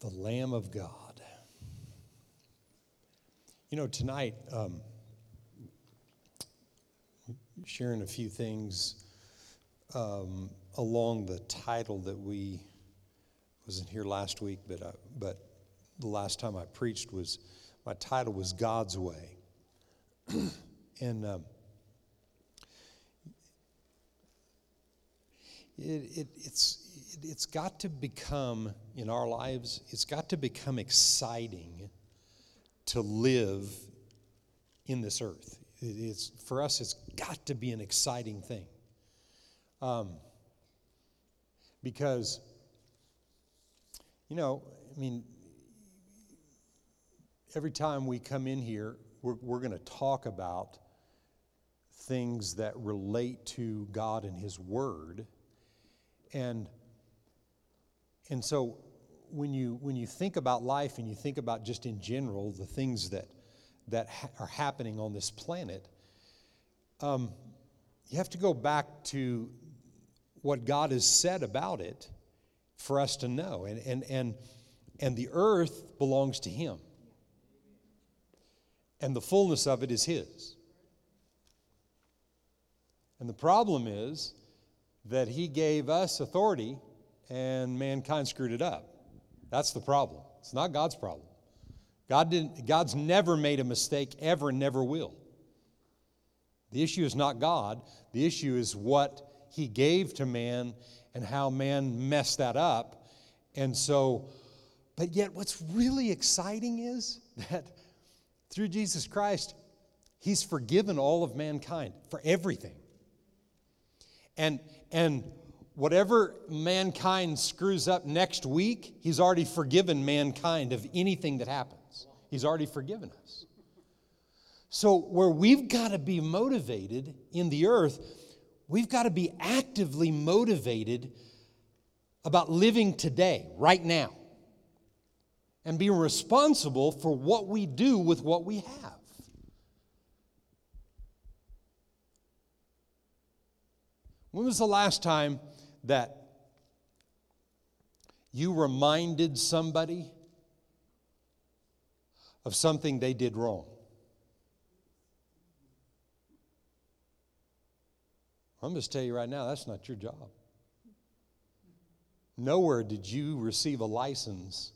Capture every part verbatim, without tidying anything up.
the Lamb of God. You know, tonight, um, sharing a few things um, along the title that we wasn't here last week, but I, but the last time I preached was my title was God's Way, and um, it, it it's it, it's got to become in our lives. It's got to become exciting to live in this earth. It's for us, it's got to be an exciting thing. Um, because, you know, I mean, every time we come in here, we're, we're going to talk about things that relate to God and His Word. And, and so when you, when you think about life and you think about just in general, the things that that ha- are happening on this planet, um, you have to go back to what God has said about it for us to know. And and and and the earth belongs to Him. And the fullness of it is His. And the problem is that He gave us authority and mankind screwed it up. That's the problem. It's not God's problem. God didn't, God's never made a mistake, ever, never will. The issue is not God. The issue is what He gave to man and how man messed that up. And so, but yet what's really exciting is that through Jesus Christ, He's forgiven all of mankind for everything. And, and whatever mankind screws up next week, He's already forgiven mankind of anything that happened. He's already forgiven us. So where we've got to be motivated in the earth, we've got to be actively motivated about living today, right now, and being responsible for what we do with what we have. When was the last time that you reminded somebody of something they did wrong? I'm just telling you right now, that's not your job. Nowhere did you receive a license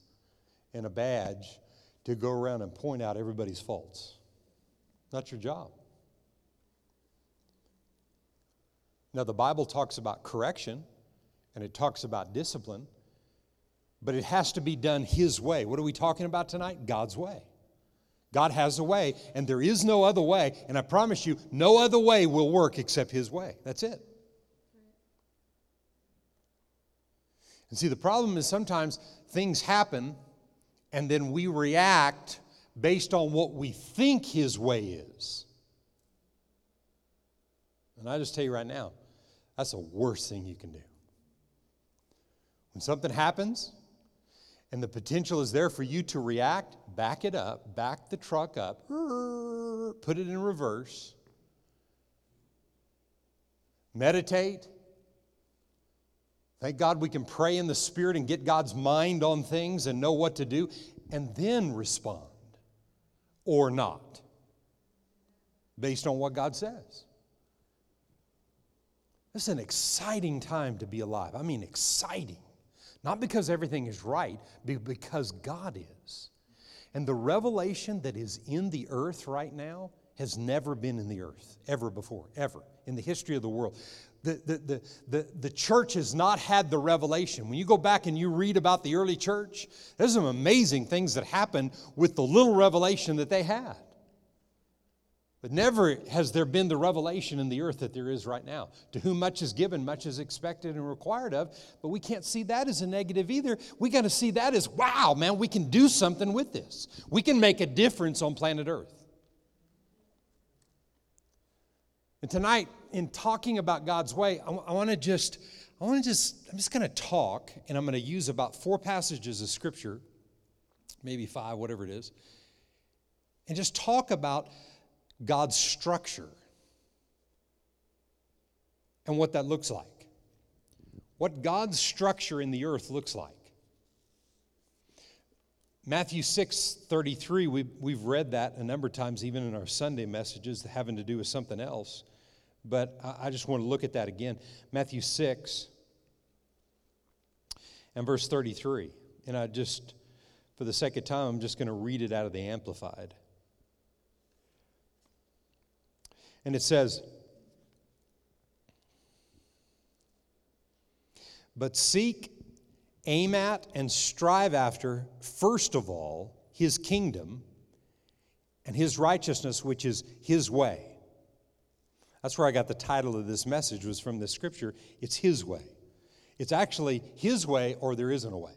and a badge to go around and point out everybody's faults. Not your job. Now, the Bible talks about correction, and it talks about discipline, but it has to be done His way. What are we talking about tonight? God's way. God has a way, and there is no other way. And I promise you, no other way will work except His way. That's it. And see, the problem is sometimes things happen, and then we react based on what we think His way is. And I just tell you right now, that's the worst thing you can do. When something happens, and the potential is there for you to react, back it up, back the truck up, put it in reverse, meditate. Thank God we can pray in the Spirit and get God's mind on things and know what to do, and then respond or not based on what God says. This is an exciting time to be alive. I mean, exciting. Not because everything is right, but because God is. And the revelation that is in the earth right now has never been in the earth, ever before, ever, in the history of the world. The, the, the, the, the church has not had the revelation. When you go back and you read about the early church, there's some amazing things that happened with the little revelation that they had. But never has there been the revelation in the earth that there is right now. To whom much is given, much is expected and required of. But we can't see that as a negative either. We got to see that as, wow, man, we can do something with this. We can make a difference on planet earth. And tonight, in talking about God's way, I, I want to just, I want to just, I'm just going to talk, and I'm going to use about four passages of Scripture, maybe five, whatever it is, and just talk about God's structure and what that looks like. What God's structure in the earth looks like. Matthew six thirty-three, we, we've read that a number of times, even in our Sunday messages, having to do with something else. But I, I just want to look at that again. Matthew six and verse thirty-three. And I just, for the sake of time, I'm just going to read it out of the Amplified. And it says, "But seek, aim at, and strive after, first of all, his kingdom and his righteousness, which is his way." That's where I got the title of this message, was from the scripture. It's his way. It's actually his way, or there isn't a way.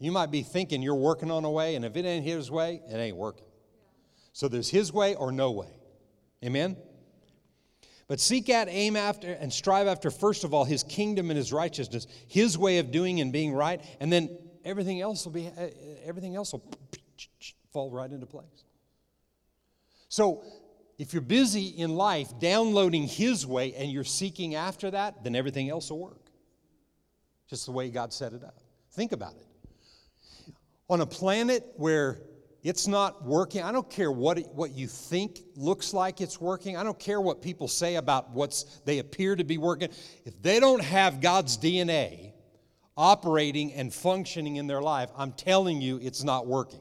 You might be thinking you're working on a way, and if it ain't his way, it ain't working. So there's his way or no way. Amen? But seek out, aim after, and strive after, first of all, his kingdom and his righteousness, his way of doing and being right, and then everything else will be, everything else will fall right into place. So if you're busy in life downloading his way and you're seeking after that, then everything else will work. Just the way God set it up. Think about it. On a planet where it's not working. I don't care what it, what you think looks like it's working. I don't care what people say about what's they appear to be working. If they don't have God's D N A operating and functioning in their life, I'm telling you, it's not working.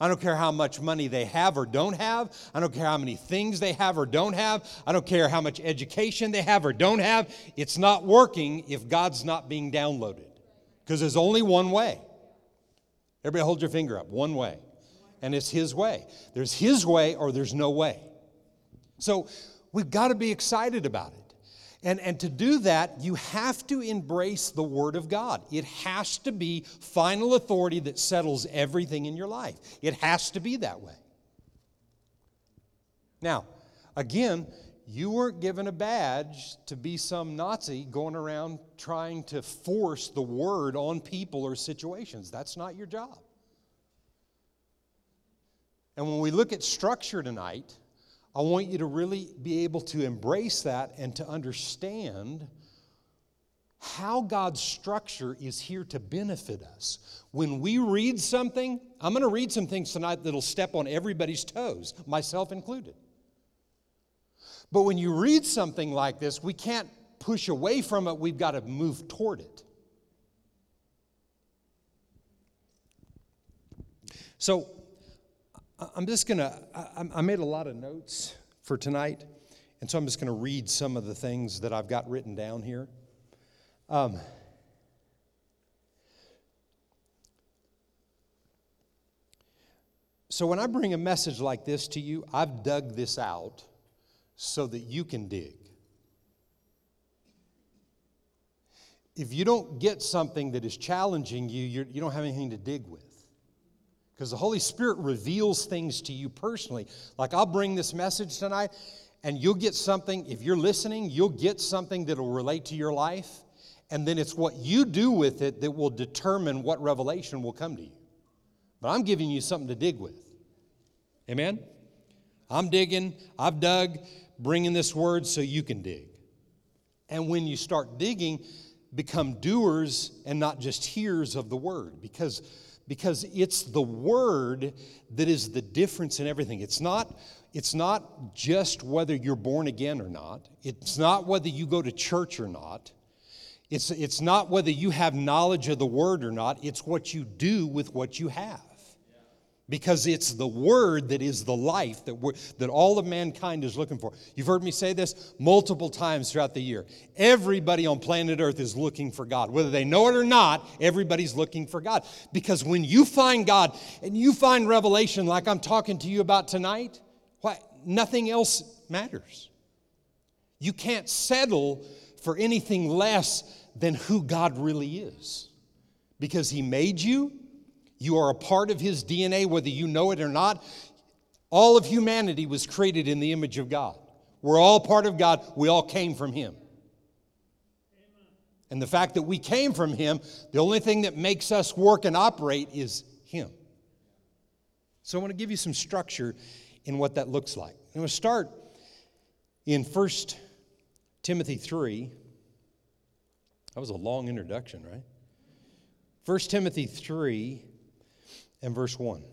I don't care how much money they have or don't have. I don't care how many things they have or don't have. I don't care how much education they have or don't have. It's not working if God's not being downloaded, because there's only one way. Everybody hold your finger up. One way. And it's his way. There's his way or there's no way. So we've got to be excited about it. And, and to do that, you have to embrace the Word of God. It has to be final authority that settles everything in your life. It has to be that way. Now, again, you weren't given a badge to be some Nazi going around trying to force the Word on people or situations. That's not your job. And when we look at structure tonight, I want you to really be able to embrace that and to understand how God's structure is here to benefit us. When we read something, I'm going to read some things tonight that'll step on everybody's toes, myself included. But when you read something like this, we can't push away from it. We've got to move toward it. So I'm just going to, I made a lot of notes for tonight, and so I'm just going to read some of the things that I've got written down here. Um, so when I bring a message like this to you, I've dug this out so that you can dig. If you don't get something that is challenging you, you're, you don't have anything to dig with. Because the Holy Spirit reveals things to you personally. Like, I'll bring this message tonight, and you'll get something. If you're listening, you'll get something that will relate to your life. And then it's what you do with it that will determine what revelation will come to you. But I'm giving you something to dig with. Amen? I'm digging. I've dug, bringing this word so you can dig. And when you start digging, become doers and not just hearers of the word. Because... Because it's the word that is the difference in everything. It's not, it's not just whether you're born again or not. It's not whether you go to church or not. It's, it's not whether you have knowledge of the word or not. It's what you do with what you have. Because it's the word that is the life that, we're, that all of mankind is looking for. You've heard me say this multiple times throughout the year. Everybody on planet Earth is looking for God. Whether they know it or not, everybody's looking for God. Because when you find God and you find revelation like I'm talking to you about tonight, why, nothing else matters. You can't settle for anything less than who God really is. Because he made you. You are a part of his D N A, whether you know it or not. All of humanity was created in the image of God. We're all part of God. We all came from him. And the fact that we came from him, the only thing that makes us work and operate is him. So I want to give you some structure in what that looks like. I'm going to start in First Timothy three. That was a long introduction, right? First Timothy three. and verse one.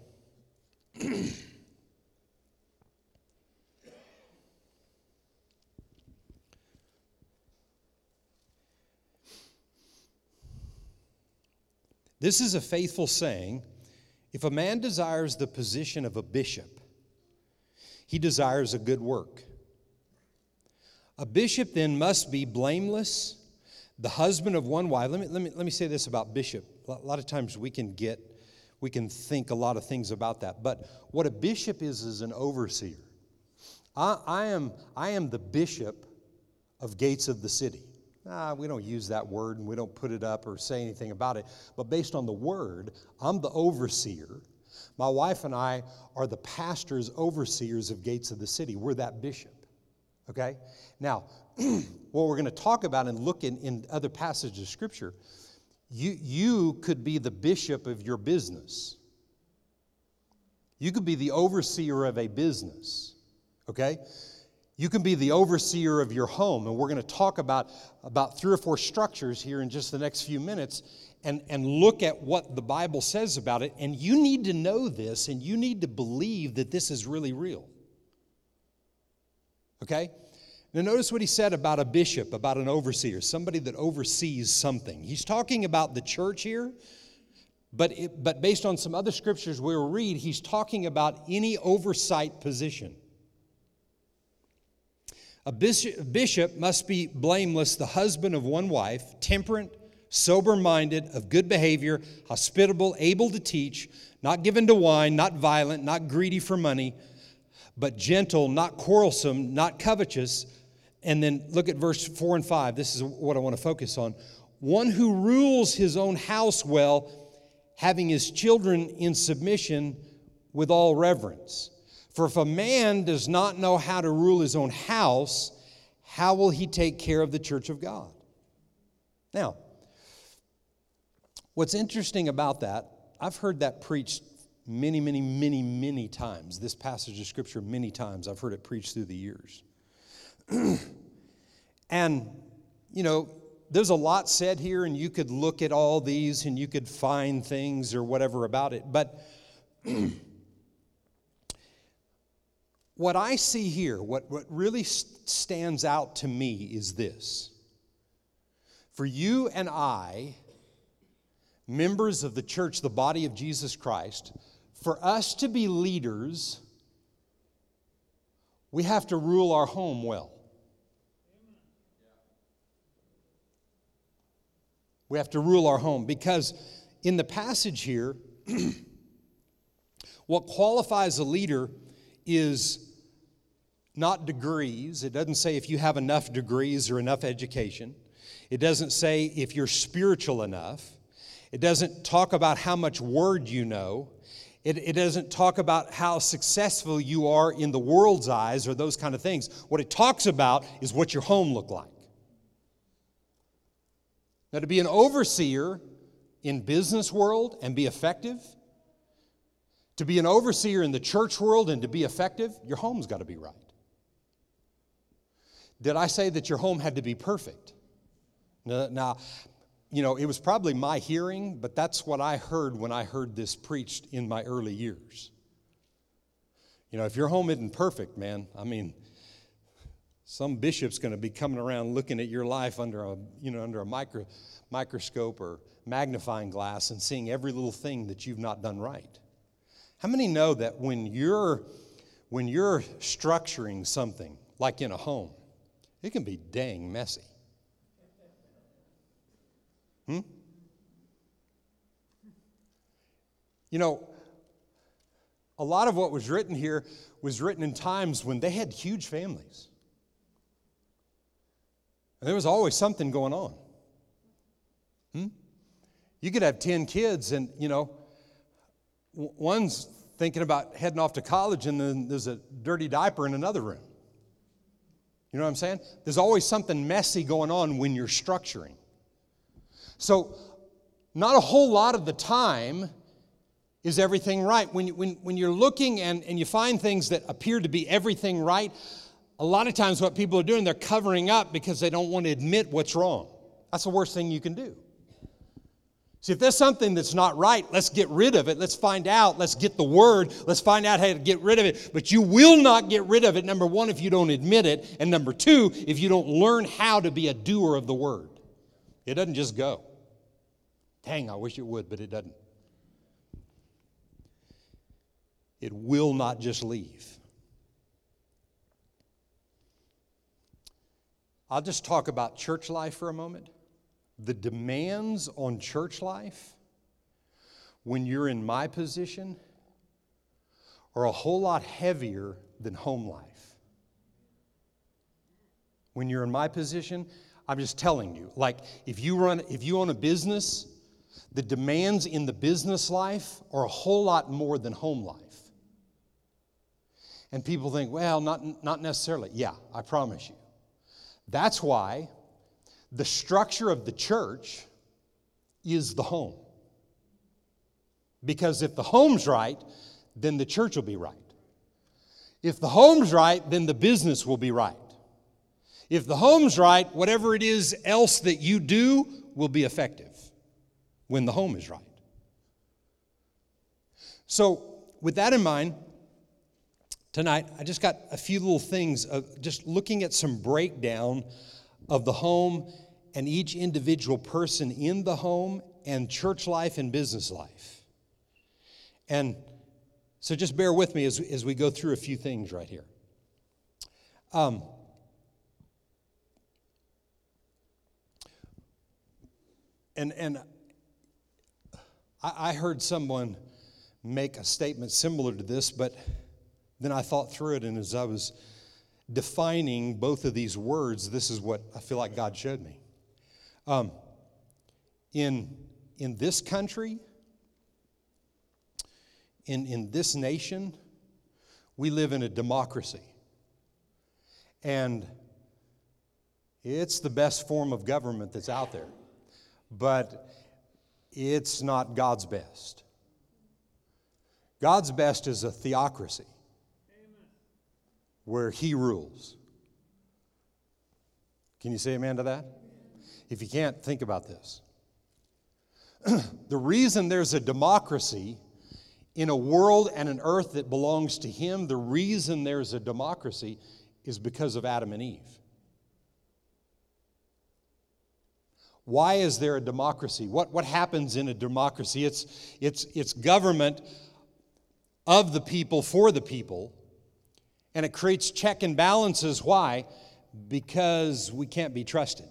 This is a faithful saying. If a man desires the position of a bishop, he desires a good work. A bishop then must be blameless, the husband of one wife. Let me, let me, let me say this about bishop. A lot of times we can get, we can think a lot of things about that. But what a bishop is is an overseer. I, I, am, I am the bishop of Gates of the City. Ah, we don't use that word, and we don't put it up or say anything about it. But based on the word, I'm the overseer. My wife and I are the pastors, overseers of Gates of the City. We're that bishop. Okay? Now, what we're going to talk about and look in, in other passages of Scripture, you, you could be the bishop of your business. You could be the overseer of a business. Okay? You can be the overseer of your home, and we're going to talk about, about three or four structures here in just the next few minutes and, and look at what the Bible says about it. And you need to know this, and you need to believe that this is really real. Okay? Now notice what he said about a bishop, about an overseer, somebody that oversees something. He's talking about the church here, but, it, but based on some other scriptures we'll read, he's talking about any oversight position. A bishop must be blameless, the husband of one wife, temperate, sober-minded, of good behavior, hospitable, able to teach, not given to wine, not violent, not greedy for money, but gentle, not quarrelsome, not covetous. And then look at verse four and five. This is what I want to focus on. One who rules his own house well, having his children in submission with all reverence. For if a man does not know how to rule his own house, how will he take care of the church of God? Now, what's interesting about that, I've heard that preached many, many, many, many times. This passage of Scripture many times. I've heard it preached through the years. And, you know, there's a lot said here, and you could look at all these, and you could find things or whatever about it. But what I see here, what, what really st- stands out to me is this. For you and I, members of the church, the body of Jesus Christ, for us to be leaders, we have to rule our home well. We have to rule our home because in the passage here, what qualifies a leader is not degrees. It doesn't say if you have enough degrees or enough education. It doesn't say if you're spiritual enough. It doesn't talk about how much word you know. It, it doesn't talk about how successful you are in the world's eyes or those kind of things. What it talks about is what your home looked like. Now, to be an overseer in business world and be effective, to be an overseer in the church world and to be effective, your home's got to be right. Did I say that your home had to be perfect? Now, you know, it was probably my hearing, but that's what I heard when I heard this preached in my early years. You know, if your home isn't perfect, man, I mean, some bishop's going to be coming around looking at your life under a, you know, under a micro, microscope or magnifying glass and seeing every little thing that you've not done right. How many know that when you're when you're structuring something, like in a home, it can be dang messy? Hmm? You know, a lot of what was written here was written in times when they had huge families. And there was always something going on. Hmm? You could have ten kids and, you know, one's thinking about heading off to college, and then there's a dirty diaper in another room. You know what I'm saying? There's always something messy going on when you're structuring. So not a whole lot of the time is everything right. When, when, when you're looking and, and you find things that appear to be everything right, a lot of times what people are doing, they're covering up because they don't want to admit what's wrong. That's the worst thing you can do. See, if there's something that's not right, let's get rid of it. Let's find out. Let's get the word. Let's find out how to get rid of it. But you will not get rid of it, number one, if you don't admit it. And number two, if you don't learn how to be a doer of the word. It doesn't just go. Dang, I wish it would, but it doesn't. It will not just leave. I'll just talk about church life for a moment. The demands on church life when you're in my position are a whole lot heavier than home life. When you're in my position, I'm just telling you, like if you run, if you own a business, the demands in the business life are a whole lot more than home life. And people think, well, not, not necessarily. Yeah, I promise you. That's why the structure of the church is the home. Because if the home's right, then the church will be right. If the home's right, then the business will be right. If the home's right, whatever it is else that you do will be effective when the home is right. So, with that in mind, tonight, I just got a few little things of just looking at some breakdown of the home and each individual person in the home and church life and business life. And so just bear with me as, as we go through a few things right here. Um, and and I, I heard someone make a statement similar to this, but then I thought through it, and as I was defining both of these words, this is what I feel like God showed me. Um, in in this country, in, in this nation, we live in a democracy. And it's the best form of government that's out there. But it's not God's best. God's best is a theocracy, where he rules. Can you say amen to that? If you can't, think about this. The reason there's a democracy in a world and an earth that belongs to him, the reason there's a democracy is because of Adam and Eve. Why is there a democracy? What, what happens in a democracy? It's, it's, it's government of the people for the people. And it creates check and balances. Why? Because we can't be trusted.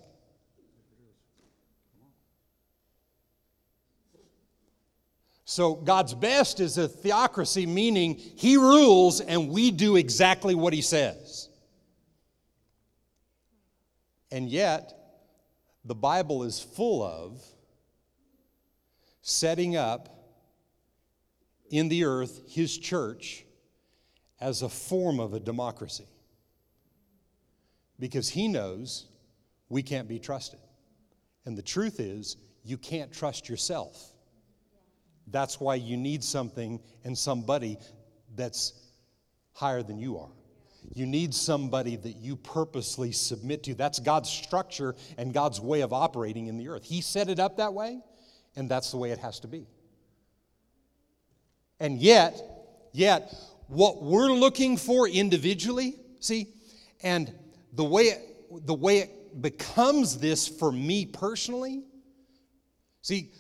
So God's best is a theocracy, meaning he rules and we do exactly what he says. And yet, the Bible is full of setting up in the earth his church as a form of a democracy, because he knows we can't be trusted. And the truth is, you can't trust yourself. That's why you need something and somebody that's higher than you are. You need somebody that you purposely submit to. That's God's structure and God's way of operating in the earth. He set it up that way, and that's the way it has to be. And yet, yet, what we're looking for individually, see, and the way it, the way it becomes this for me personally, see,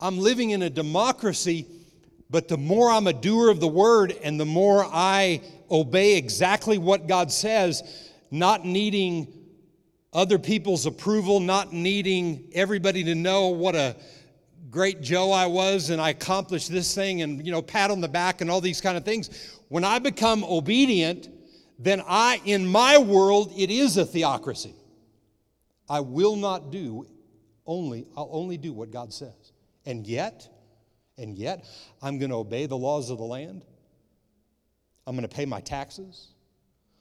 I'm living in a democracy, but the more I'm a doer of the word and the more I obey exactly what God says, not needing other people's approval, not needing everybody to know what a great Joe I was and I accomplished this thing and, you know, pat on the back and all these kind of things. When I become obedient, then I, in my world, it is a theocracy. I will not do only, I'll only do what God says. And yet, and yet, I'm going to obey the laws of the land. I'm going to pay my taxes.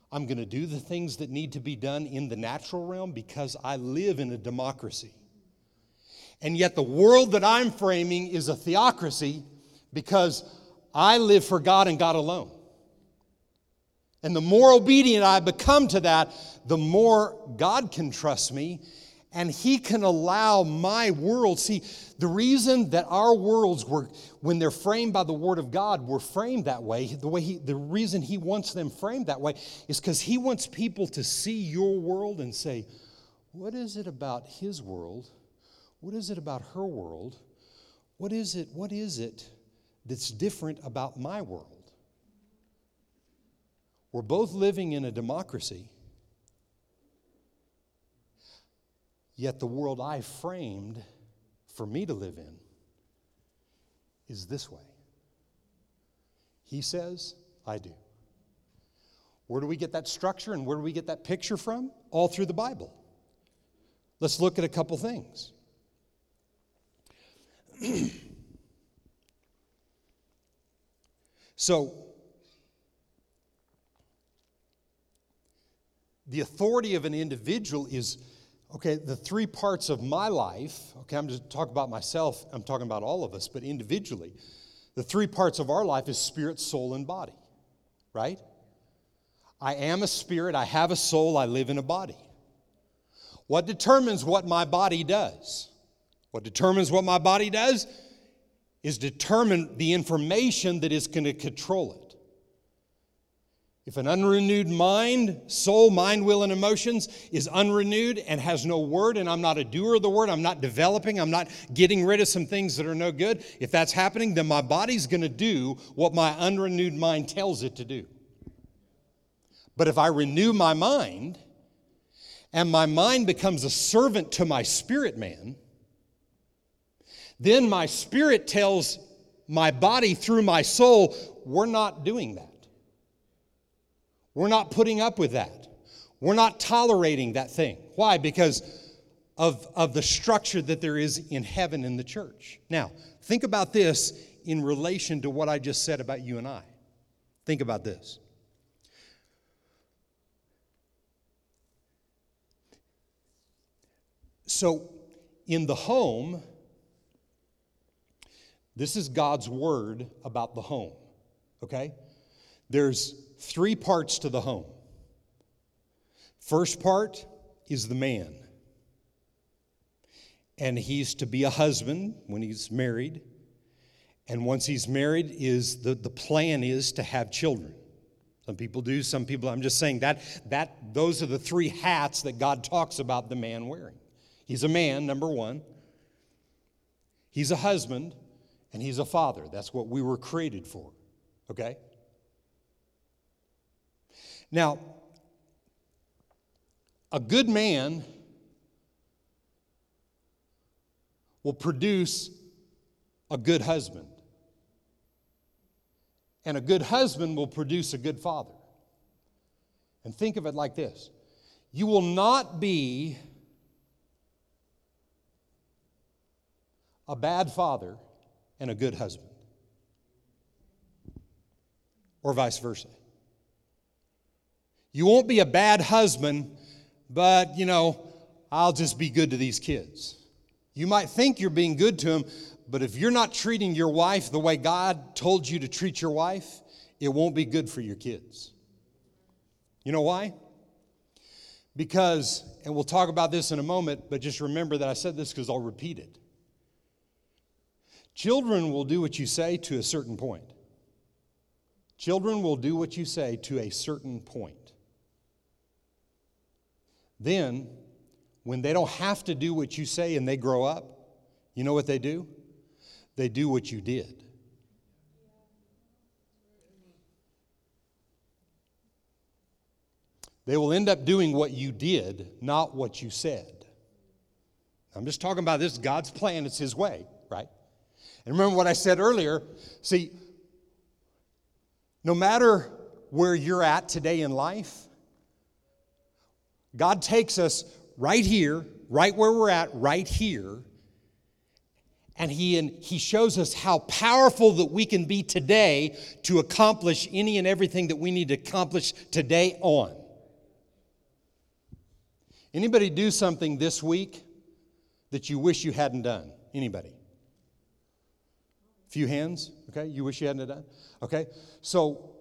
I'm going to do the things that need to be done in the natural realm because I live in a democracy. And yet the world that I'm framing is a theocracy because I live for God and God alone. And the more obedient I become to that, the more God can trust me and he can allow my world. See, the reason that our worlds were, when they're framed by the Word of God, were framed that way, the way he, the reason he wants them framed that way is because he wants people to see your world and say, what is it about his world? What is it about her world? What is it, what is it that's different about my world? We're both living in a democracy, yet the world I framed for me to live in is this way. He says, I do. Where do we get that structure and where do we get that picture from? All through the Bible. Let's look at a couple things. So, the authority of an individual is, okay, the three parts of my life, okay, I'm just talking about myself, I'm talking about all of us, but individually, the three parts of our life is spirit, soul, and body, right? I am a spirit, I have a soul, I live in a body. What determines what my body does? What determines what my body does is determine the information that is going to control it. If an unrenewed mind, soul, mind, will, and emotions is unrenewed and has no word, and I'm not a doer of the word, I'm not developing, I'm not getting rid of some things that are no good, if that's happening, then my body's going to do what my unrenewed mind tells it to do. But if I renew my mind, and my mind becomes a servant to my spirit man, then my spirit tells my body through my soul, we're not doing that. We're not putting up with that. We're not tolerating that thing. Why? Because of, of the structure that there is in heaven in the church. Now, think about this in relation to what I just said about you and I. Think about this. So, in the home, this is God's word about the home, okay? There's three parts to the home. First part is the man. And he's to be a husband when he's married. And once he's married, is the, the plan is to have children. Some people do, some people, I'm just saying that, that those are the three hats that God talks about the man wearing. He's a man, number one. He's a husband, and he's a father. That's what we were created for, okay? Now, a good man will produce a good husband. And a good husband will produce a good father. And think of it like this. You will not be a bad father and a good husband, or vice versa. You won't be a bad husband, but, you know, I'll just be good to these kids. You might think you're being good to them, but if you're not treating your wife the way God told you to treat your wife, it won't be good for your kids. You know why? Because, and we'll talk about this in a moment, but just remember that I said this because I'll repeat it. Children will do what you say to a certain point. Children will do what you say to a certain point. Then, when they don't have to do what you say and they grow up, you know what they do? They do what you did. They will end up doing what you did, not what you said. I'm just talking about this. God's plan. It's His way, right? And remember what I said earlier. See, no matter where you're at today in life, God takes us right here, right where we're at, right here, and he, and he shows us how powerful that we can be today to accomplish any and everything that we need to accomplish today on. Anybody do something this week that you wish you hadn't done? Anybody? Few hands, okay? You wish you hadn't done, okay? So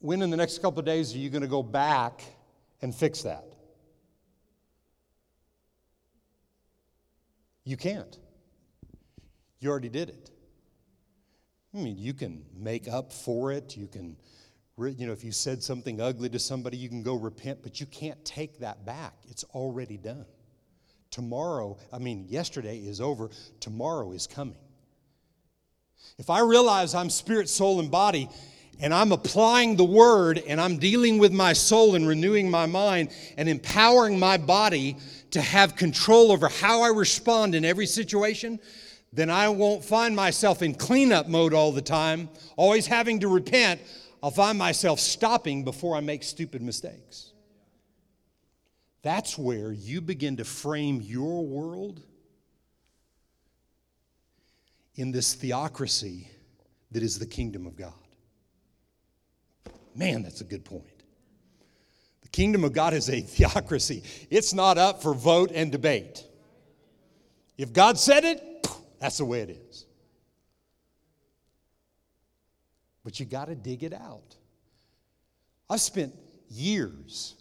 when in the next couple of days are you going to go back and fix that? You can't. You already did it. I mean, you can make up for it. You can, you know, if you said something ugly to somebody, you can go repent, but you can't take that back. It's already done. Tomorrow, I mean, yesterday is over. Tomorrow is coming. If I realize I'm spirit, soul, and body, and I'm applying the word, and I'm dealing with my soul and renewing my mind and empowering my body to have control over how I respond in every situation, then I won't find myself in cleanup mode all the time, always having to repent. I'll find myself stopping before I make stupid mistakes. That's where you begin to frame your world in this theocracy that is the kingdom of God. Man, that's a good point. The kingdom of God is a theocracy. It's not up for vote and debate. If God said it, that's the way it is. But you got to dig it out. I've spent years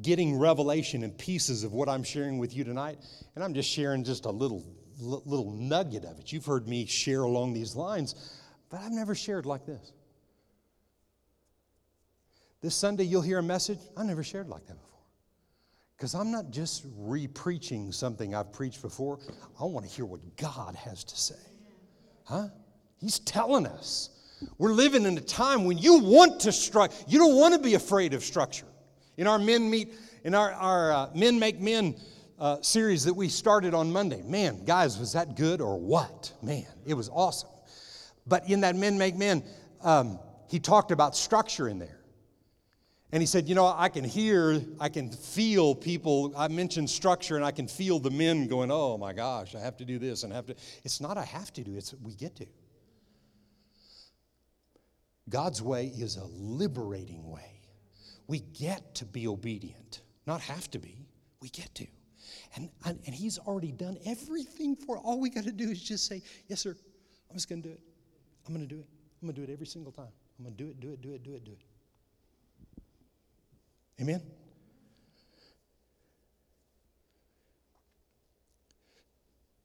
getting revelation and pieces of what I'm sharing with you tonight, and I'm just sharing just a little little nugget of it. You've heard me share along these lines, but I've never shared like this. This Sunday, you'll hear a message I never shared like that before. Because I'm not just re-preaching something I've preached before. I want to hear what God has to say. Huh? He's telling us. We're living in a time when you want to structure. You don't want to be afraid of structure. In our Men Meet, in our, our uh, Men Make Men uh, series that we started on Monday. Man, guys, was that good or what? Man, it was awesome. But in that Men Make Men, um, he talked about structure in there. And he said, you know, I can hear, I can feel people. I mentioned structure, and I can feel the men going, oh, my gosh, I have to do this and I have to. It's not I have to do, it's we get to. God's way is a liberating way. We get to be obedient, not have to be. We get to. And, and, and he's already done everything for it. All we got to do is just say, yes, sir, I'm just going to do it. I'm going to do it. I'm going to do it every single time. I'm going to do it, do it, do it, do it, do it. Amen?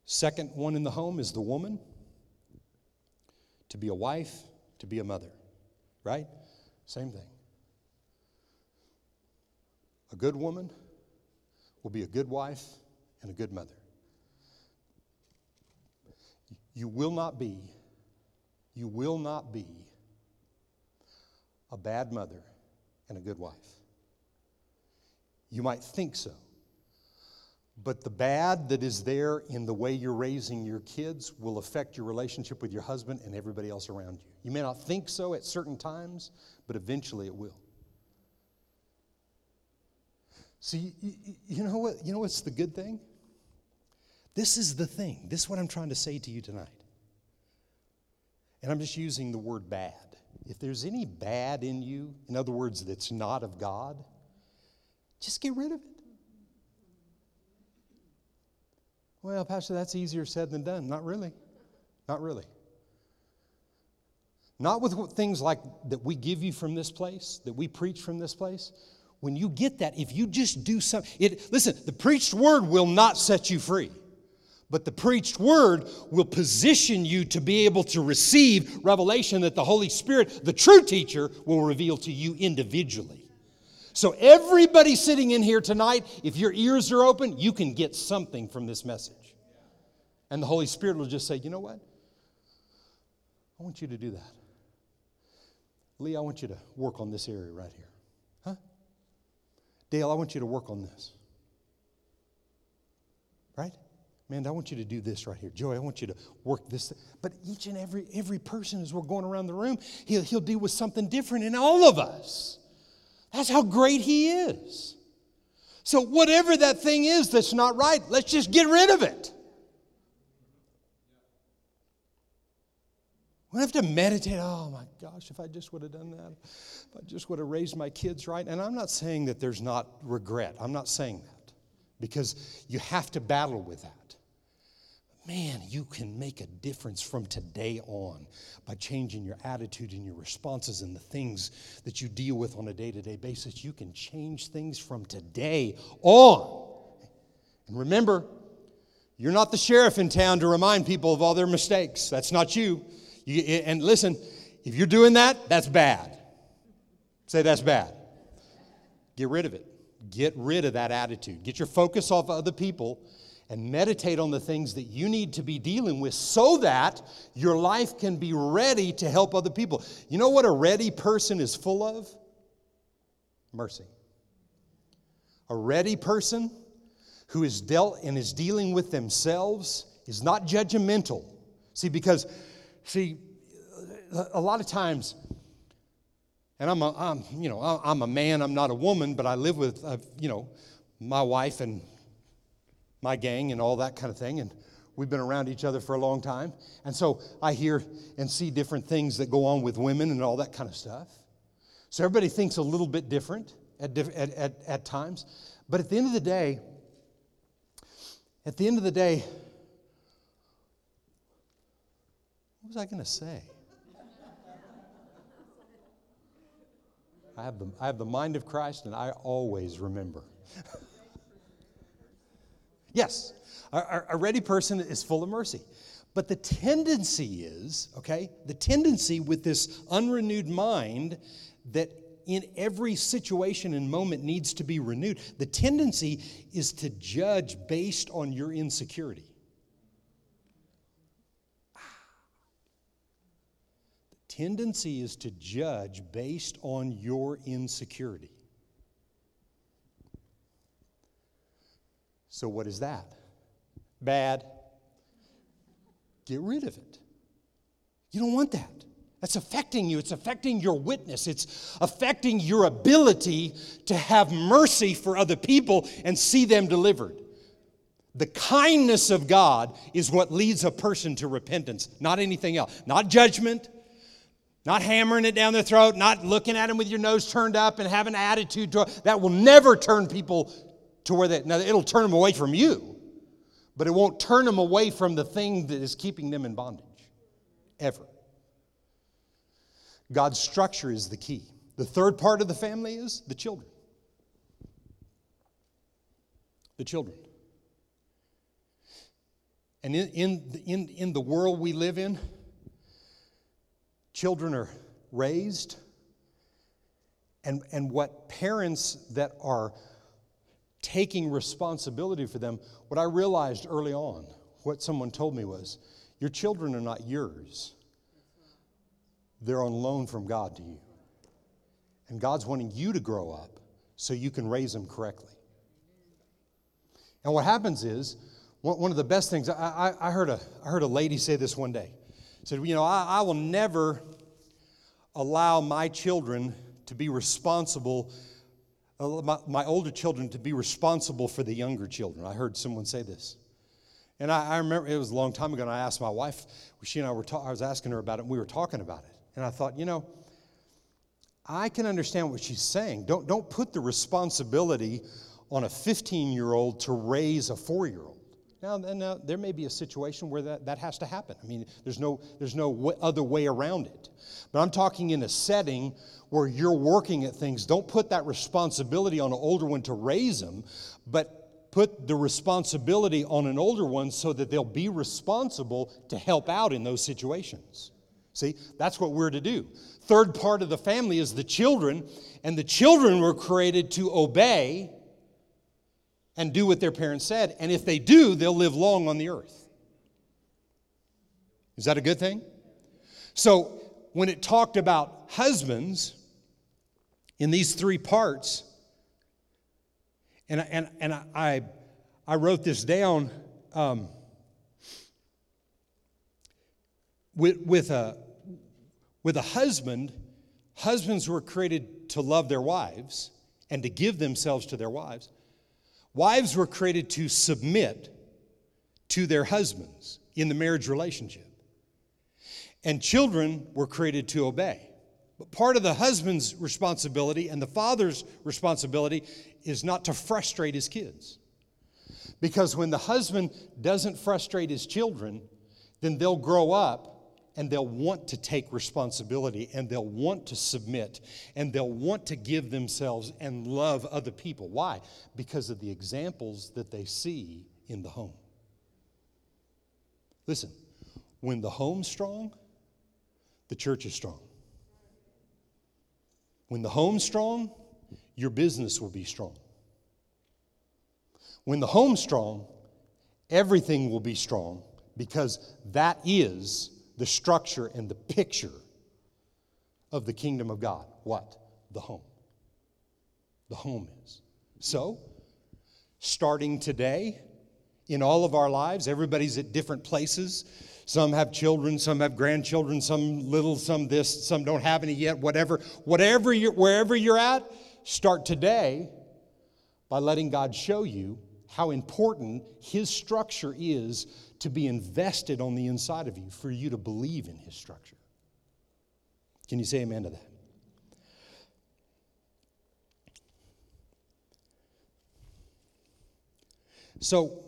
Second one in the home is the woman. To be a wife, to be a mother. Right? Same thing. A good woman will be a good wife and a good mother. You will not be, you will not be a bad mother and a good wife. You might think so, but the bad that is there in the way you're raising your kids will affect your relationship with your husband and everybody else around you. You may not think so at certain times, but eventually it will. See, you, you know what? You know what's the good thing? This is the thing. This is what I'm trying to say to you tonight. And I'm just using the word bad. If there's any bad in you, in other words, that's not of God, just get rid of it. Well, Pastor, that's easier said than done. Not really. Not really. Not with things like that we give you from this place, that we preach from this place. When you get that, if you just do something, it, listen, the preached word will not set you free. But the preached word will position you to be able to receive revelation that the Holy Spirit, the true teacher, will reveal to you individually. So everybody sitting in here tonight, if your ears are open, you can get something from this message. And the Holy Spirit will just say, you know what? I want you to do that. Lee, I want you to work on this area right here. Huh? Dale, I want you to work on this. Right? Man, I want you to do this right here. Joey, I want you to work this. But each and every, every person as we're going around the room, he'll, he'll deal with something different in all of us. That's how great he is. So whatever that thing is that's not right, let's just get rid of it. We don't have to meditate, oh my gosh, if I just would have done that, if I just would have raised my kids right. And I'm not saying that there's not regret. I'm not saying that. Because you have to battle with that. Man, you can make a difference from today on by changing your attitude and your responses and the things that you deal with on a day-to-day basis. You can change things from today on. And remember, You're not the sheriff in town to remind people of all their mistakes. That's not you. you and listen, if you're doing that, that's bad. Say that's bad. Get rid of it. Get rid of that attitude. Get your focus off other people and meditate on the things that you need to be dealing with so that your life can be ready to help other people. You know what a ready person is full of? Mercy. A ready person who is dealt and is dealing with themselves is not judgmental. See, because, see, a lot of times, and I'm, a, I'm, you know, I'm a man, I'm not a woman, but I live with, uh, you know, my wife and my gang and all that kind of thing, and we've been around each other for a long time, and so I hear and see different things that go on with women and all that kind of stuff. So everybody thinks a little bit different at, diff- at, at, at times, but at the end of the day, at the end of the day, what was I going to say? I have the I have the mind of Christ, and I always remember. Yes, a, a ready person is full of mercy. But the tendency is, okay, the tendency with this unrenewed mind that in every situation and moment needs to be renewed, the tendency is to judge based on your insecurity. The tendency is to judge based on your insecurity. So what is that? Bad. Get rid of it. You don't want that. That's affecting you. It's affecting your witness. It's affecting your ability to have mercy for other people and see them delivered. The kindness of God is what leads a person to repentance, not anything else. Not judgment, not hammering it down their throat, not looking at them with your nose turned up and having an attitude to, that will never turn people to where they, now it'll turn them away from you, but it won't turn them away from the thing that is keeping them in bondage, ever. God's structure is the key. The third part of the family is the children. The children. And in, in, in, in the world we live in, children are raised, and, and what parents that are taking responsibility for them, what I realized early on, what someone told me was, your children are not yours. They're on loan from God to you. And God's wanting you to grow up so you can raise them correctly. And what happens is, one of the best things, I, I, I, heard, a, I heard a lady say this one day. She said, you know, I, I will never allow my children to be responsible My, my older children to be responsible for the younger children. I heard someone say this. And I, I remember, it was a long time ago, and I asked my wife, she and I were ta- I was asking her about it, and we were talking about it. And I thought, you know, I can understand what she's saying. Don't, don't put the responsibility on a fifteen-year-old to raise a four-year-old. Now, now there may be a situation where that, that has to happen. I mean, there's no, there's no w- other way around it. But I'm talking in a setting where you're working at things. Don't put that responsibility on an older one to raise them, but put the responsibility on an older one so that they'll be responsible to help out in those situations. See, that's what we're to do. Third part of the family is the children, and the children were created to obey and do what their parents said. And if they do, they'll live long on the earth. Is that a good thing? So when it talked about husbands in these three parts, and, and, and I, I wrote this down um, with, with, a, with a husband, husbands were created to love their wives and to give themselves to their wives. Wives were created to submit to their husbands in the marriage relationship. And children were created to obey. But part of the husband's responsibility and the father's responsibility is not to frustrate his kids. Because when the husband doesn't frustrate his children, then they'll grow up and they'll want to take responsibility, and they'll want to submit, and they'll want to give themselves and love other people. Why? Because of the examples that they see in the home. Listen, when the home's strong, the church is strong. When the home's strong, your business will be strong. When the home's strong, everything will be strong, because that is the structure and the picture of the kingdom of God. What? The home. The home is. So, starting today, in all of our lives, everybody's at different places. Some have children, some have grandchildren, some little, some this, some don't have any yet, whatever. Whatever you're, wherever you're at, start today by letting God show you how important His structure is to be invested on the inside of you for you to believe in His structure. Can you say amen to that? So,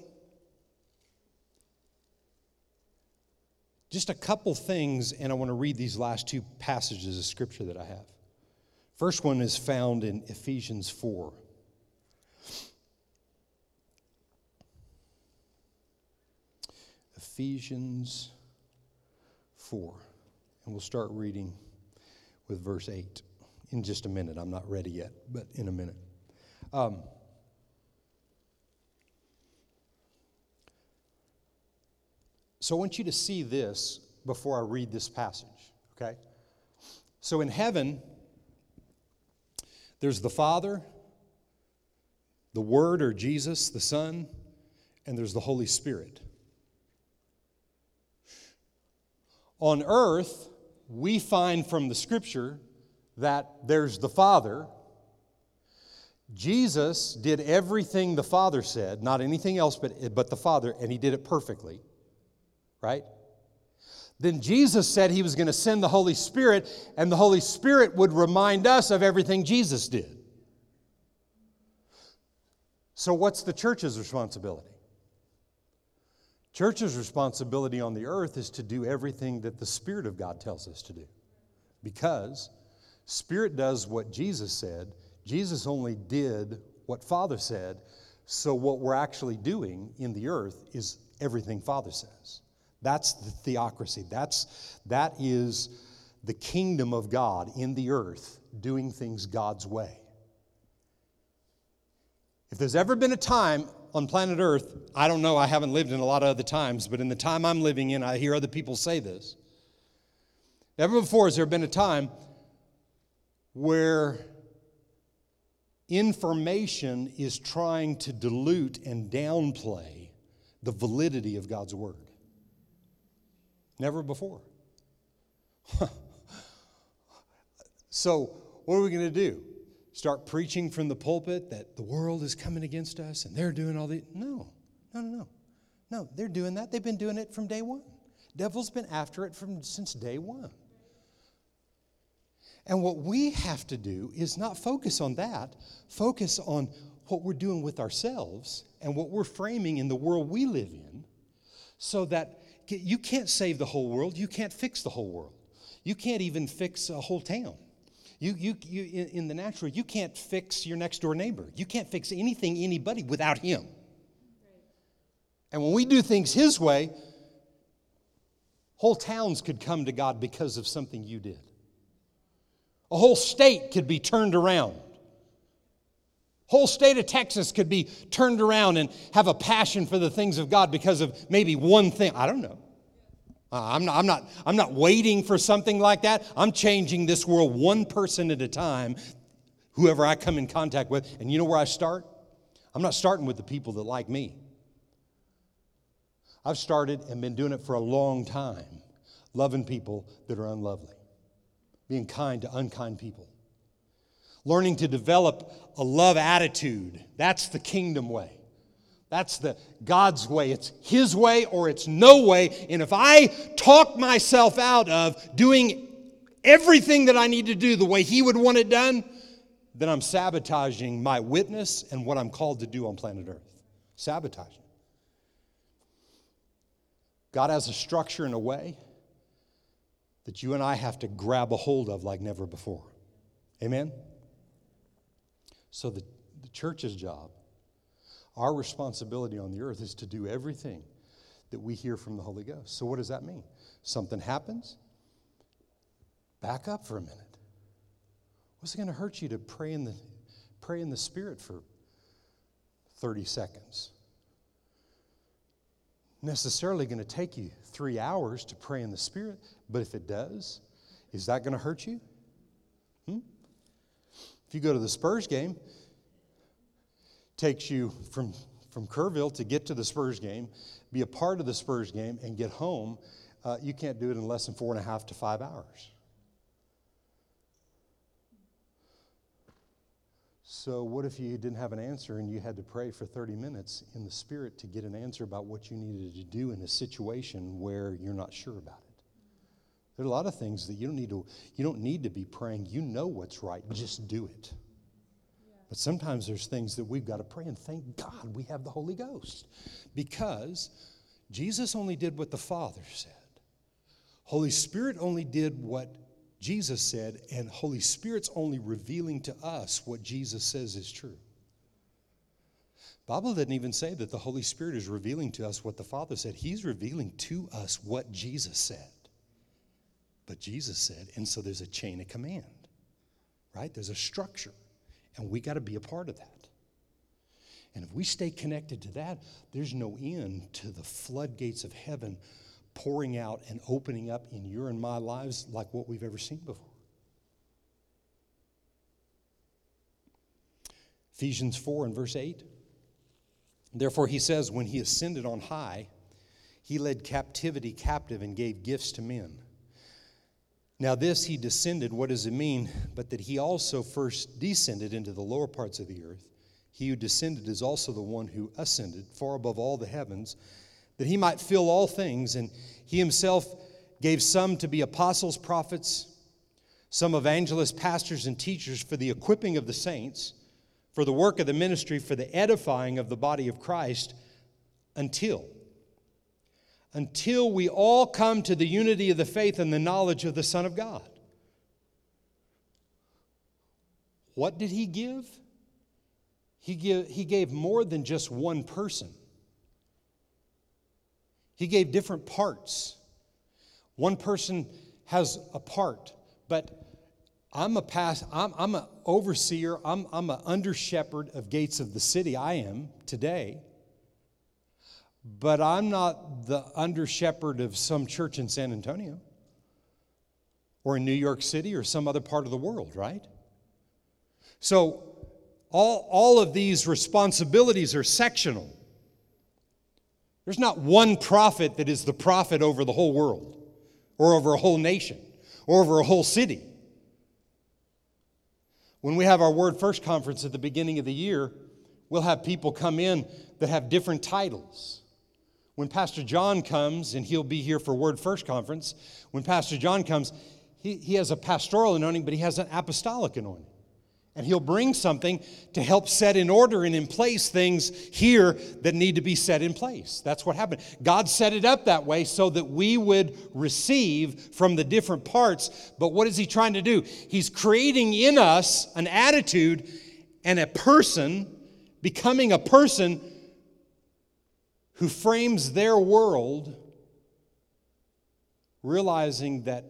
just a couple things, and I want to read these last two passages of Scripture that I have. First one is found in Ephesians four. Ephesians four. And we'll start reading with verse eight in just a minute. I'm not ready yet, but in a minute. Um, so I want you to see this before I read this passage, okay? So in heaven, there's the Father, the Word or Jesus, the Son, and there's the Holy Spirit. On earth, we find from the Scripture that there's the Father. Jesus did everything the Father said, not anything else but, but the Father, and He did it perfectly, right? Then Jesus said He was going to send the Holy Spirit, and the Holy Spirit would remind us of everything Jesus did. So what's the church's responsibility? Church's responsibility on the earth is to do everything that the Spirit of God tells us to do, because Spirit does what Jesus said. Jesus only did what Father said, so what we're actually doing in the earth is everything Father says. That's the theocracy. That's, that is the kingdom of God in the earth, doing things God's way. If there's ever been a time on planet Earth, I don't know, I haven't lived in a lot of other times, but in the time I'm living in, I hear other people say this. Never before has there been a time where information is trying to dilute and downplay the validity of God's Word. Never before. So, what are we going to do? Start preaching from the pulpit that the world is coming against us and they're doing all the... No, no, no, no. No, they're doing that. They've been doing it from day one. Devil's been after it from since day one. And what we have to do is not focus on that. Focus on what we're doing with ourselves and what we're framing in the world we live in, so that you can't save the whole world. You can't fix the whole world. You can't even fix a whole town. You, you, you, in the natural, you can't fix your next door neighbor. You can't fix anything, anybody without Him. And when we do things His way, whole towns could come to God because of something you did. A whole state could be turned around. Whole state of Texas could be turned around and have a passion for the things of God because of maybe one thing. I don't know. I'm not, I'm not, I'm not waiting for something like that. I'm changing this world one person at a time, whoever I come in contact with. And you know where I start? I'm not starting with the people that like me. I've started and been doing it for a long time, loving people that are unlovely, being kind to unkind people, learning to develop a love attitude. That's the kingdom way. That's the God's way. It's His way or it's no way. And if I talk myself out of doing everything that I need to do the way He would want it done, then I'm sabotaging my witness and what I'm called to do on planet Earth. Sabotaging. God has a structure and a way that you and I have to grab a hold of like never before. Amen? So the, the church's job, our responsibility on the earth, is to do everything that we hear from the Holy Ghost. So what does that mean? Something happens, back up for a minute. What's it going to hurt you to pray in the pray in the Spirit for thirty seconds? Necessarily going to take you three hours to pray in the Spirit, but if it does, is that going to hurt you? Hmm? If you go to the Spurs game, takes you from from Kerrville to get to the Spurs game, be a part of the Spurs game, and get home. Uh, you can't do it in less than four and a half to five hours. So what if you didn't have an answer and you had to pray for thirty minutes in the Spirit to get an answer about what you needed to do in a situation where you're not sure about it? There are a lot of things that you don't need to, you don't need to be praying. You know what's right. Just do it. Yeah. But sometimes there's things that we've got to pray, and thank God we have the Holy Ghost, because Jesus only did what the Father said. Holy Spirit only did what Jesus said, and Holy Spirit's only revealing to us what Jesus says is true. The Bible didn't even say that the Holy Spirit is revealing to us what the Father said. He's revealing to us what Jesus said. But Jesus said, and so there's a chain of command, right? There's a structure, and we got to be a part of that. And if we stay connected to that, there's no end to the floodgates of heaven pouring out and opening up in your and my lives like what we've ever seen before. Ephesians four and verse eight. Therefore he says, when he ascended on high, he led captivity captive and gave gifts to men. Now this he descended, what does it mean? But that he also first descended into the lower parts of the earth. He who descended is also the one who ascended far above all the heavens, that he might fill all things. And he himself gave some to be apostles, prophets, some evangelists, pastors, and teachers for the equipping of the saints, for the work of the ministry, for the edifying of the body of Christ, until, until we all come to the unity of the faith and the knowledge of the Son of God. What did he give? He gave, he gave more than just one person. He gave different parts. One person has a part, but I'm a past, I'm, I'm an overseer. I'm, I'm an under shepherd of gates of the city. I am today, but I'm not the under shepherd of some church in San Antonio or in New York City or some other part of the world, right? So all, all of these responsibilities are sectional. There's not one prophet that is the prophet over the whole world or over a whole nation or over a whole city. When we have our Word First conference at the beginning of the year, we'll have people come in that have different titles. When Pastor John comes, and he'll be here for Word First conference, when Pastor John comes, he, he has a pastoral anointing, but he has an apostolic anointing. And he'll bring something to help set in order and in place things here that need to be set in place. That's what happened. God set it up that way so that we would receive from the different parts. But what is he trying to do? He's creating in us an attitude and a person, becoming a person who frames their world, realizing that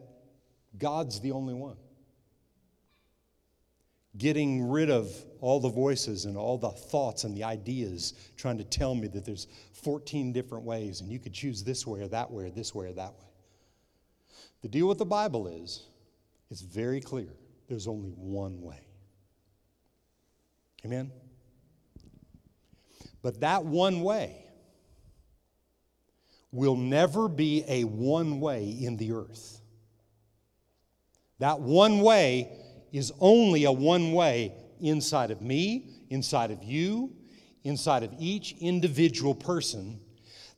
God's the only one. Getting rid of all the voices and all the thoughts and the ideas trying to tell me that there's fourteen different ways and you could choose this way or that way or this way or that way. The deal with the Bible is, it's very clear. There's only one way. Amen? But that one way will never be a one way in the earth. That one way is only a one way inside of me, inside of you, inside of each individual person.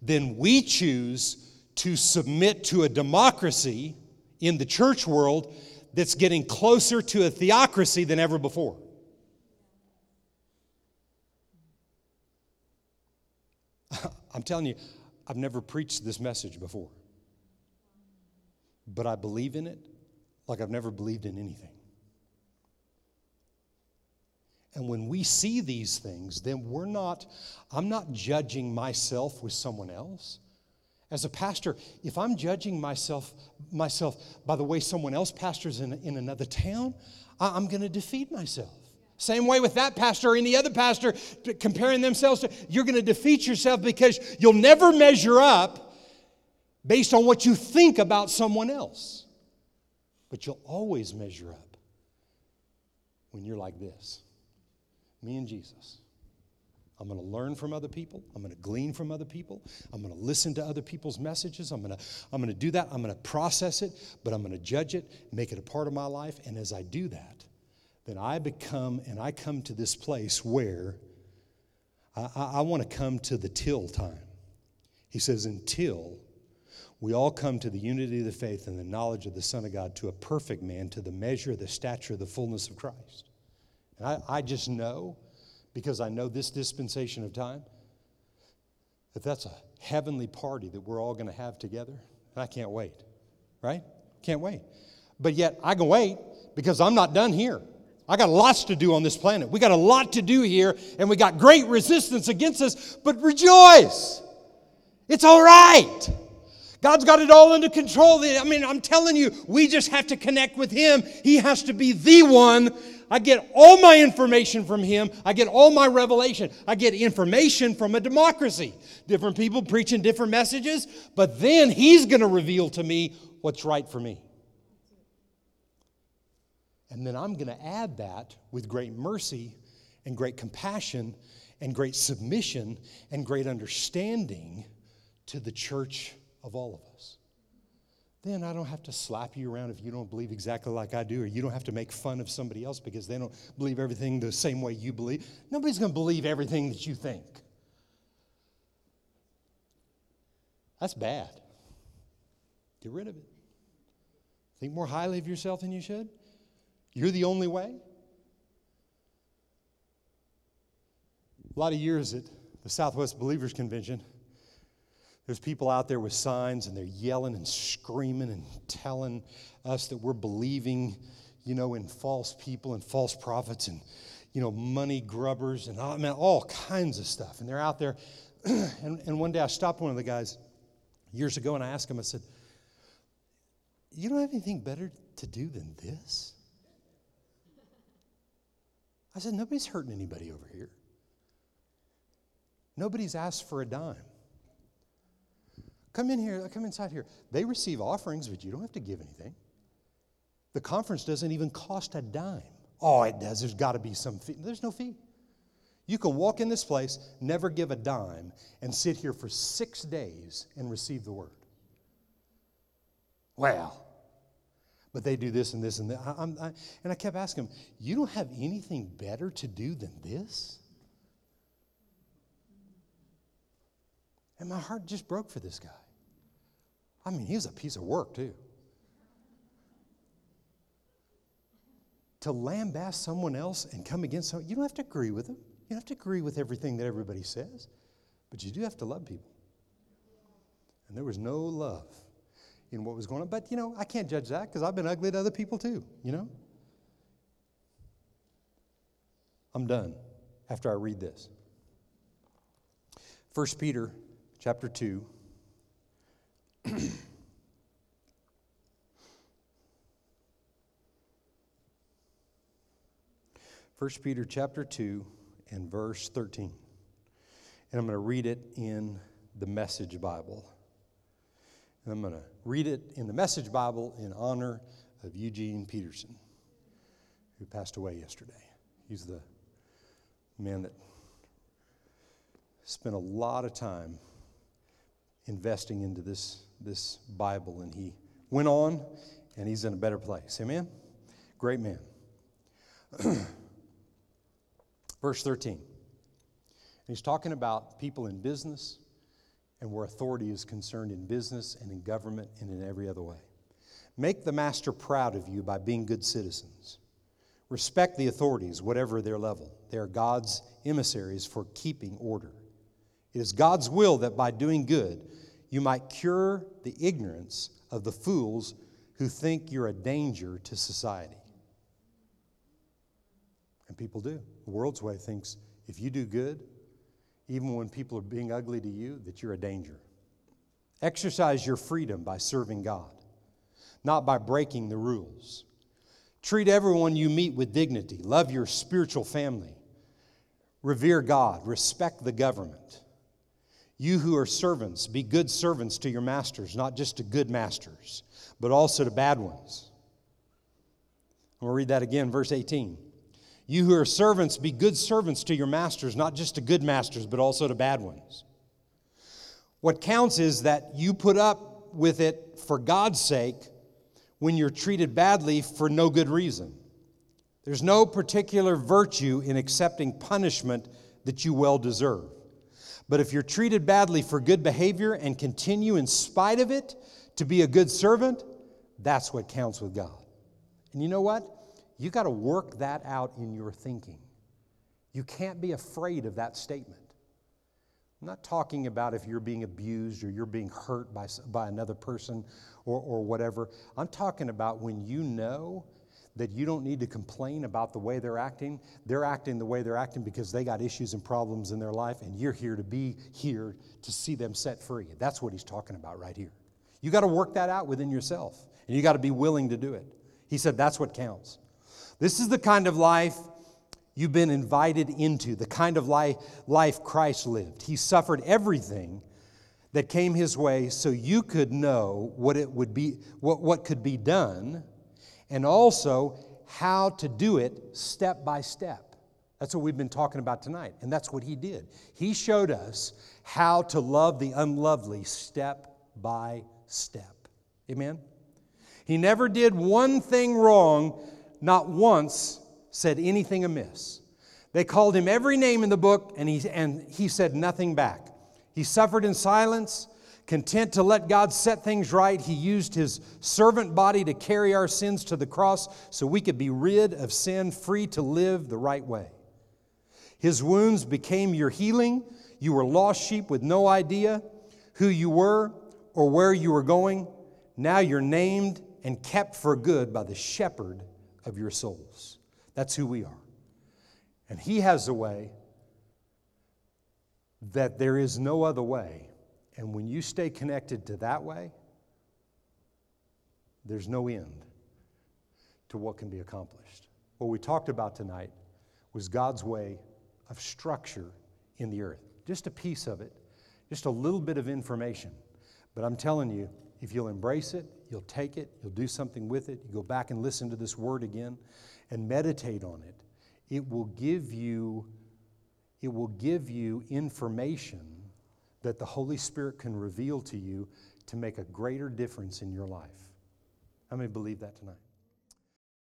Then we choose to submit to a democracy in the church world that's getting closer to a theocracy than ever before. I'm telling you, I've never preached this message before, but I believe in it like I've never believed in anything. And when we see these things, then we're not, I'm not judging myself with someone else. As a pastor, if I'm judging myself myself by the way someone else pastors in, in another town, I, I'm going to defeat myself. Same way with that pastor or any other pastor comparing themselves to, you're going to defeat yourself because you'll never measure up based on what you think about someone else. But you'll always measure up when you're like this. Me and Jesus. I'm going to learn from other people. I'm going to glean from other people. I'm going to listen to other people's messages. I'm going to, I'm going to do that. I'm going to process it, but I'm going to judge it, make it a part of my life. And as I do that, then I become and I come to this place where I, I, I want to come to the till time. He says, until we all come to the unity of the faith and the knowledge of the Son of God, to a perfect man, to the measure, the stature, the fullness of Christ. And I, I just know, because I know this dispensation of time, that that's a heavenly party that we're all going to have together. And I can't wait, right? Can't wait. But yet I can wait because I'm not done here. I got lots to do on this planet. We got a lot to do here, and we got great resistance against us, but rejoice. It's all right. God's got it all under control. I mean, I'm telling you, we just have to connect with Him. He has to be the one. I get all my information from Him. I get all my revelation. I get information from a democracy. Different people preaching different messages, but then He's going to reveal to me what's right for me. And then I'm going to add that with great mercy and great compassion and great submission and great understanding to the church of all of us. Then I don't have to slap you around if you don't believe exactly like I do, or you don't have to make fun of somebody else because they don't believe everything the same way you believe. Nobody's going to believe everything that you think. That's bad. Get rid of it. Think more highly of yourself than you should. You're the only way. A lot of years at the Southwest Believers Convention, there's people out there with signs, and they're yelling and screaming and telling us that we're believing, you know, in false people and false prophets and, you know, money grubbers and all, I mean, all kinds of stuff. And they're out there. and, and one day I stopped one of the guys years ago, and I asked him, I said, "You don't have anything better to do than this?" I said, "Nobody's hurting anybody over here. Nobody's asked for a dime. Come in here, come inside here. They receive offerings, but you don't have to give anything. The conference doesn't even cost a dime." "Oh, it does. There's got to be some fee." There's no fee. You can walk in this place, never give a dime, and sit here for six days and receive the word. Well, but they do this and this and that. I, I'm, I, and I kept asking him, "You don't have anything better to do than this?" And my heart just broke for this guy. I mean, he was a piece of work, too. To lambaste someone else and come against someone, you don't have to agree with them. You don't have to agree with everything that everybody says, but you do have to love people. And there was no love in what was going on. But, you know, I can't judge that because I've been ugly to other people, too, you know? I'm done after I read this. First Peter chapter two. First Peter chapter two and verse thirteen. And I'm going to read it in the Message Bible. And I'm going to read it in the Message Bible in honor of Eugene Peterson, who passed away yesterday. He's the man that spent a lot of time investing into this, this Bible, and he went on, and he's in a better place. Amen? Great man. Verse thirteen. And he's talking about people in business and where authority is concerned in business and in government and in every other way. "Make the master proud of you by being good citizens. Respect the authorities, whatever their level. They are God's emissaries for keeping order. It is God's will that by doing good, you might cure the ignorance of the fools who think you're a danger to society." And people do. The world's way thinks if you do good, even when people are being ugly to you, that you're a danger. Exercise your freedom by serving God, not by breaking the rules. Treat everyone you meet with dignity. Love your spiritual family. Revere God. Respect the government. You who are servants, be good servants to your masters, not just to good masters, but also to bad ones. We'll read that again, verse eighteen. You who are servants, be good servants to your masters, not just to good masters, but also to bad ones. What counts is that you put up with it for God's sake when you're treated badly for no good reason. There's no particular virtue in accepting punishment that you well deserve. But if you're treated badly for good behavior and continue in spite of it to be a good servant, that's what counts with God. And you know what? You got to work that out in your thinking. You can't be afraid of that statement. I'm not talking about if you're being abused or you're being hurt by, by another person or, or whatever. I'm talking about when you know that you don't need to complain about the way they're acting. They're acting the way they're acting because they got issues and problems in their life, and you're here to be here to see them set free. That's what he's talking about right here. You got to work that out within yourself, and you got to be willing to do it. He said that's what counts. This is the kind of life you've been invited into, the kind of life, life Christ lived. He suffered everything that came His way so you could know what it would be, what, what could be done, and also how to do it step by step. That's what we've been talking about tonight, and that's what He did. He showed us how to love the unlovely step by step. Amen? He never did one thing wrong, not once said anything amiss. They called Him every name in the book, and he, and he said nothing back. He suffered in silence, content to let God set things right. He used His servant body to carry our sins to the cross so we could be rid of sin, free to live the right way. His wounds became your healing. You were lost sheep with no idea who you were or where you were going. Now you're named and kept for good by the shepherd of your souls. That's who we are. And He has a way that there is no other way. And when you stay connected to that way, there's no end to what can be accomplished. What we talked about tonight was God's way of structure in the earth. Just a piece of it, just a little bit of information. But I'm telling you, if you'll embrace it, you'll take it, you'll do something with it, you go back and listen to this word again, and meditate on it, it will give you, it will give you information that the Holy Spirit can reveal to you to make a greater difference in your life. How many believe that tonight?